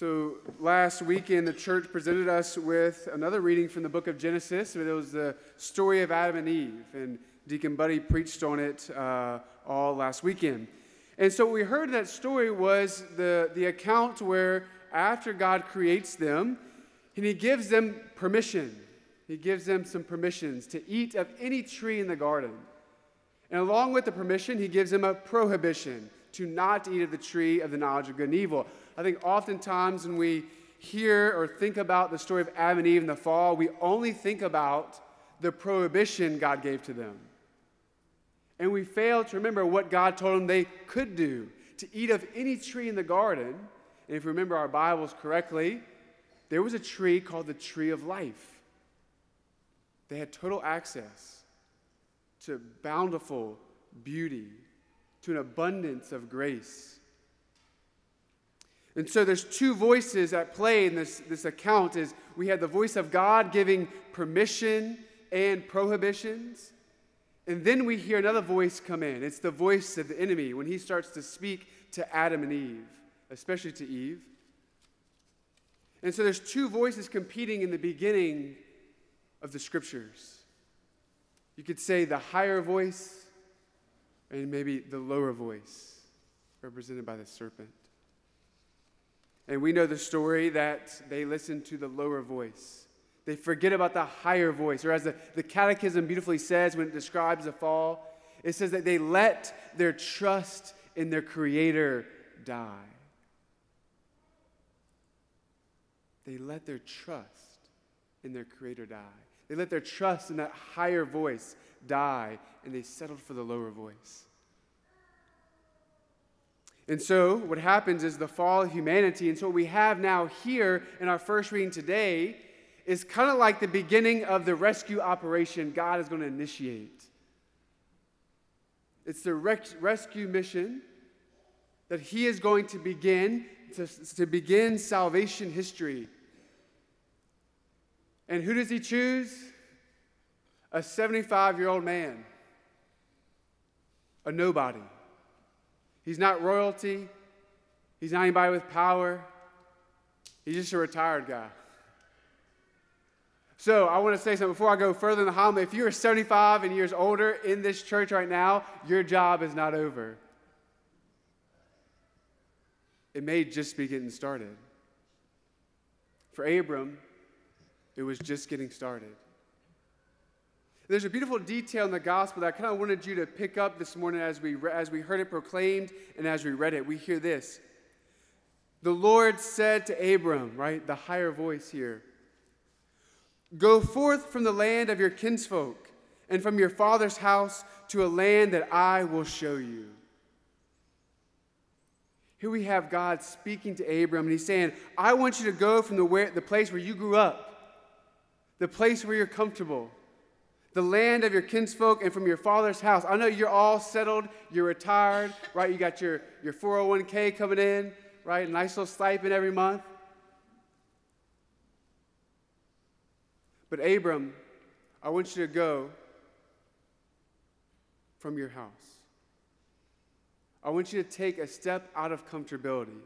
So last weekend, the church presented us with another reading from the book of Genesis. It was the story of Adam and Eve, and Deacon Buddy preached on it all last weekend. And so what we heard in that story was the account where after God creates them, and he gives them permission. He gives them some permissions to eat of any tree in the garden. And along with the permission, he gives them a prohibition to not eat of the tree of the knowledge of good and evil. I think oftentimes when we hear or think about the story of Adam and Eve in the fall, we only think about the prohibition God gave to them. And we fail to remember what God told them they could do, to eat of any tree in the garden. And if we remember our Bibles correctly, there was a tree called the tree of life. They had total access to bountiful beauty, to an abundance of grace. And so there's two voices at play in this account. Is we had the voice of God giving permission and prohibitions, and then we hear another voice come in. It's the voice of the enemy when he starts to speak to Adam and Eve, especially to Eve. And so there's two voices competing in the beginning of the Scriptures. You could say the higher voice and maybe the lower voice, represented by the serpent. And we know the story that they listen to the lower voice. They forget about the higher voice. Or as the Catechism beautifully says when it describes the fall, it says that they let their trust in their Creator die. They let their trust in their Creator die. They let their trust in that higher voice die, and they settled for the lower voice. And so what happens is the fall of humanity, and so what we have now here in our first reading today is kind of like the beginning of the rescue operation God is going to initiate. It's the rescue mission that he is going to begin to begin salvation history. And who does he choose? A 75-year-old man. A nobody. He's not royalty. He's not anybody with power. He's just a retired guy. So I want to say something before I go further in the homily. If you're 75 and years older in this church right now, your job is not over. It may just be getting started. For Abram, it was just getting started. There's a beautiful detail in the gospel that I kind of wanted you to pick up this morning as we heard it proclaimed and as we read it. We hear this. The Lord said to Abram, right, the higher voice here, "Go forth from the land of your kinsfolk and from your father's house to a land that I will show you." Here we have God speaking to Abram, and he's saying, I want you to go from the place where you grew up, the place where you're comfortable, the land of your kinsfolk, and from your father's house. I know you're all settled, you're retired, right? You got your 401k coming in, right? A nice little stipend every month. But Abram, I want you to go from your house. I want you to take a step out of comfortability.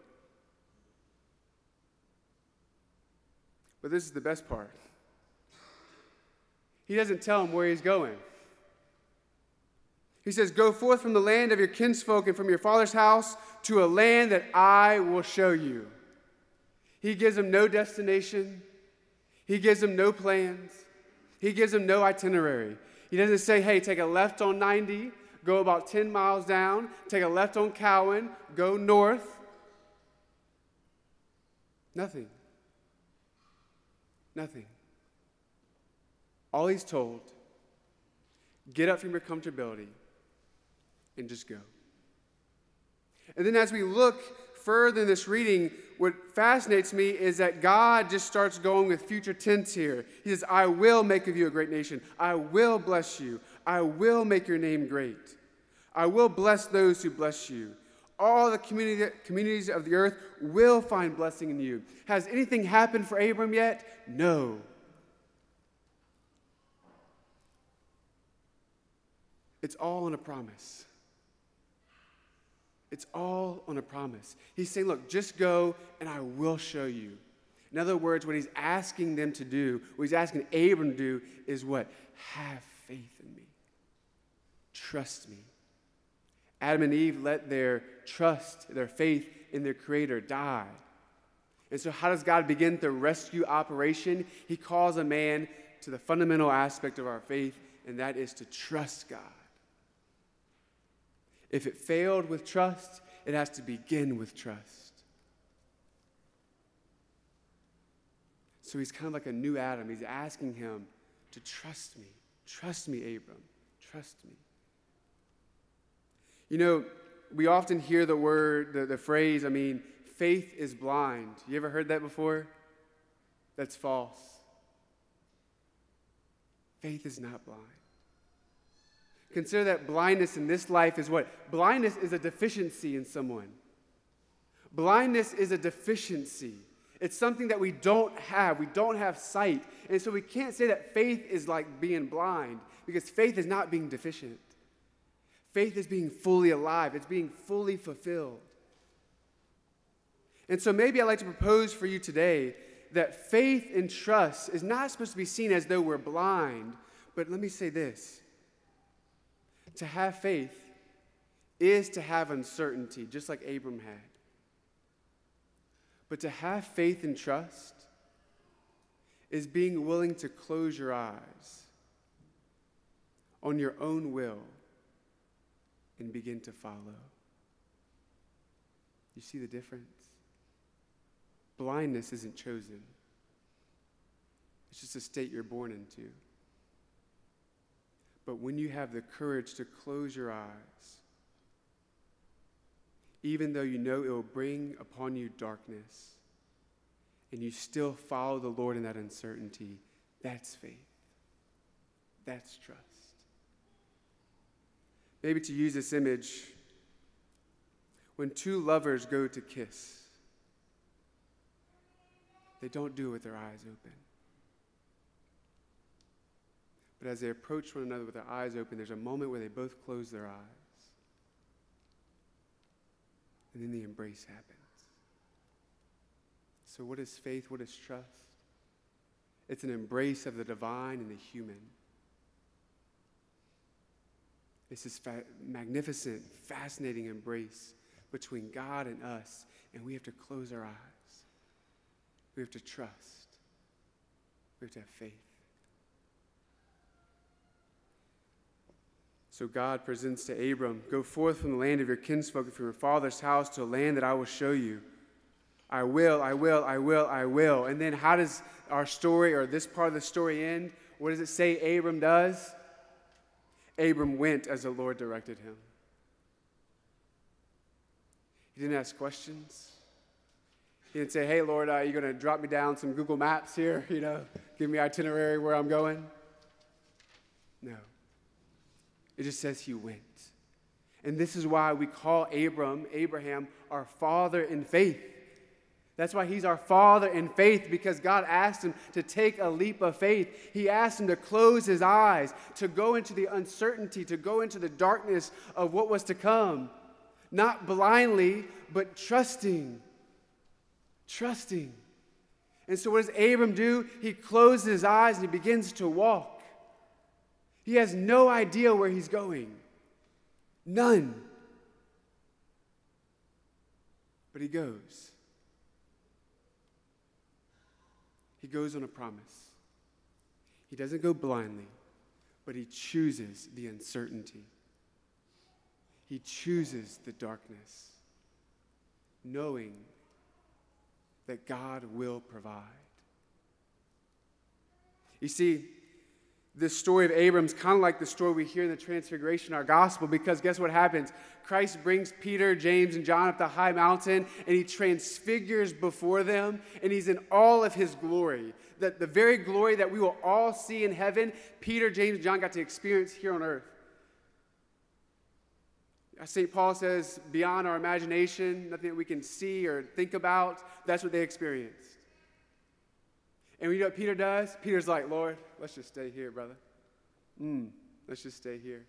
But this is the best part. He doesn't tell him where he's going. He says, "Go forth from the land of your kinsfolk and from your father's house to a land that I will show you." He gives him no destination. He gives him no plans. He gives him no itinerary. He doesn't say, hey, take a left on 90, go about 10 miles down, take a left on Cowan, go north. Nothing. Nothing. All he's told, get up from your comfortability and just go. And then as we look further in this reading, what fascinates me is that God just starts going with future tense here. He says, I will make of you a great nation. I will bless you. I will make your name great. I will bless those who bless you. All the communities of the earth will find blessing in you. Has anything happened for Abram yet? No. It's all in a promise. It's all on a promise. He's saying, look, just go and I will show you. In other words, what he's asking them to do, what he's asking Abram to do is what? Have faith in me. Trust me. Adam and Eve let their trust, their faith in their Creator die. And so how does God begin the rescue operation? He calls a man to the fundamental aspect of our faith, and that is to trust God. If it failed with trust, it has to begin with trust. So he's kind of like a new Adam. He's asking him to trust me. Trust me, Abram. Trust me. You know, we often hear the word, the phrase, faith is blind. You ever heard that before? That's false. Faith is not blind. Consider that blindness in this life is what? Blindness is a deficiency in someone. Blindness is a deficiency. It's something that we don't have. We don't have sight. And so we can't say that faith is like being blind, because faith is not being deficient. Faith is being fully alive. It's being fully fulfilled. And so maybe I'd like to propose for you today that faith and trust is not supposed to be seen as though we're blind. But let me say this. To have faith is to have uncertainty, just like Abram had. But to have faith and trust is being willing to close your eyes on your own will and begin to follow. You see the difference? Blindness isn't chosen. It's just a state you're born into. But when you have the courage to close your eyes, even though you know it will bring upon you darkness, and you still follow the Lord in that uncertainty, that's faith. That's trust. Maybe to use this image, when two lovers go to kiss, they don't do it with their eyes open. But as they approach one another with their eyes open, there's a moment where they both close their eyes. And then the embrace happens. So what is faith? What is trust? It's an embrace of the divine and the human. It's this magnificent, fascinating embrace between God and us, and we have to close our eyes. We have to trust. We have to have faith. So God presents to Abram, go forth from the land of your kinsfolk, from your father's house, to a land that I will show you. I will, I will, I will, I will. And then how does our story, or this part of the story, end? What does it say Abram does? Abram went as the Lord directed him. He didn't ask questions. He didn't say, hey, Lord, are you going to drop me down some Google Maps here? Give me itinerary where I'm going? No. It just says he went. And this is why we call Abraham, our father in faith. That's why he's our father in faith, because God asked him to take a leap of faith. He asked him to close his eyes, to go into the uncertainty, to go into the darkness of what was to come. Not blindly, but trusting. Trusting. And so what does Abram do? He closes his eyes and he begins to walk. He has no idea where he's going. None. But he goes. He goes on a promise. He doesn't go blindly, but he chooses the uncertainty. He chooses the darkness, knowing that God will provide. You see, this story of Abram is kind of like the story we hear in the Transfiguration, our gospel, because guess what happens? Christ brings Peter, James, and John up the high mountain, and he transfigures before them, and he's in all of his glory, that the very glory that we will all see in heaven, Peter, James, and John got to experience here on earth. Saint Paul says, beyond our imagination, nothing that we can see or think about, that's what they experienced. And you know what Peter does? Peter's like, Lord, let's just stay here, brother. Let's just stay here.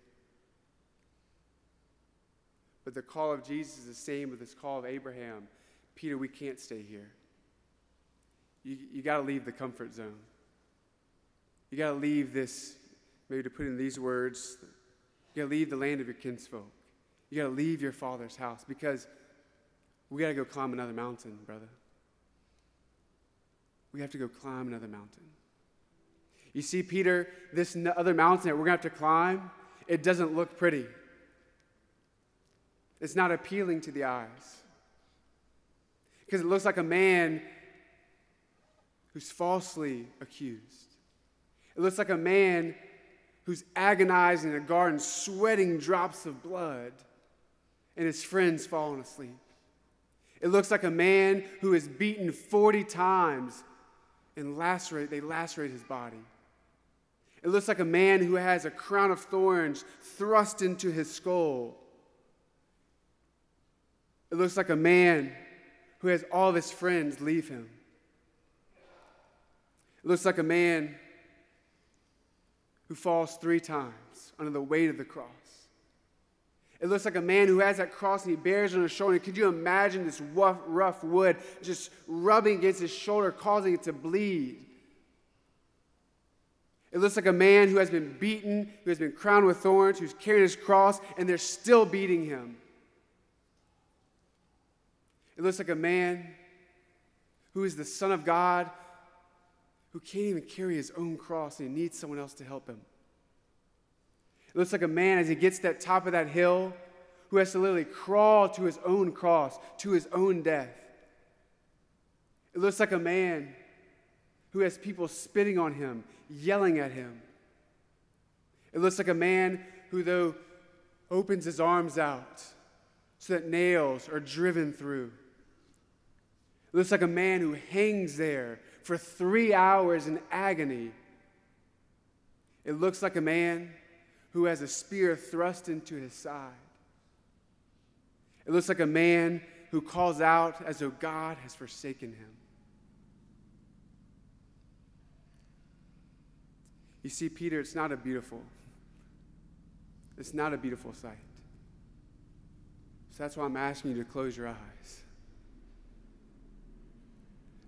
But the call of Jesus is the same with this call of Abraham. Peter, we can't stay here. You got to leave the comfort zone. You got to leave this, maybe to put in these words, you got to leave the land of your kinsfolk. You got to leave your father's house because we got to go climb another mountain, brother. We have to go climb another mountain. You see, Peter, this other mountain that we're going to have to climb, it doesn't look pretty. It's not appealing to the eyes because it looks like a man who's falsely accused. It looks like a man who's agonized in a garden, sweating drops of blood, and his friends falling asleep. It looks like a man who is beaten 40 times and they lacerate his body. It looks like a man who has a crown of thorns thrust into his skull. It looks like a man who has all of his friends leave him. It looks like a man who falls 3 times under the weight of the cross. It looks like a man who has that cross and he bears it on his shoulder. Could you imagine this rough wood just rubbing against his shoulder, causing it to bleed? It looks like a man who has been beaten, who has been crowned with thorns, who's carrying his cross, and they're still beating him. It looks like a man who is the Son of God, who can't even carry his own cross and he needs someone else to help him. It looks like a man as he gets to that top of that hill who has to literally crawl to his own cross, to his own death. It looks like a man who has people spitting on him, yelling at him. It looks like a man who, though, opens his arms out so that nails are driven through. It looks like a man who hangs there for 3 hours in agony. It looks like a man who has a spear thrust into his side. It looks like a man who calls out as though God has forsaken him. You see, Peter, it's not a beautiful sight. So that's why I'm asking you to close your eyes.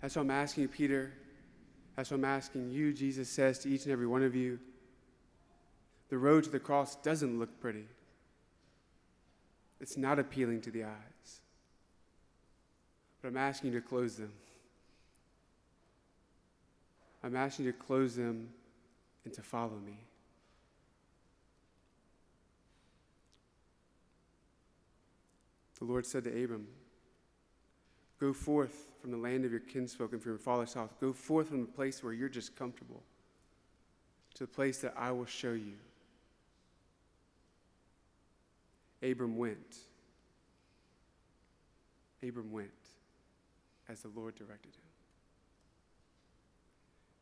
That's what I'm asking you, Peter. That's what I'm asking you, Jesus says to each and every one of you. The road to the cross doesn't look pretty. It's not appealing to the eyes. But I'm asking you to close them. I'm asking you to close them and to follow me. The Lord said to Abram, go forth from the land of your kinsfolk and from your father's house. Go forth from the place where you're just comfortable to the place that I will show you. Abram went as the Lord directed him.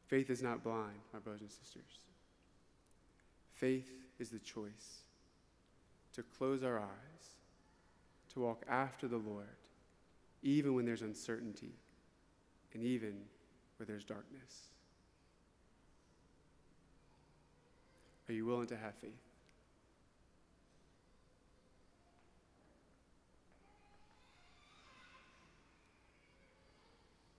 Faith is not blind, my brothers and sisters. Faith is the choice to close our eyes, to walk after the Lord, even when there's uncertainty, and even where there's darkness. Are you willing to have faith?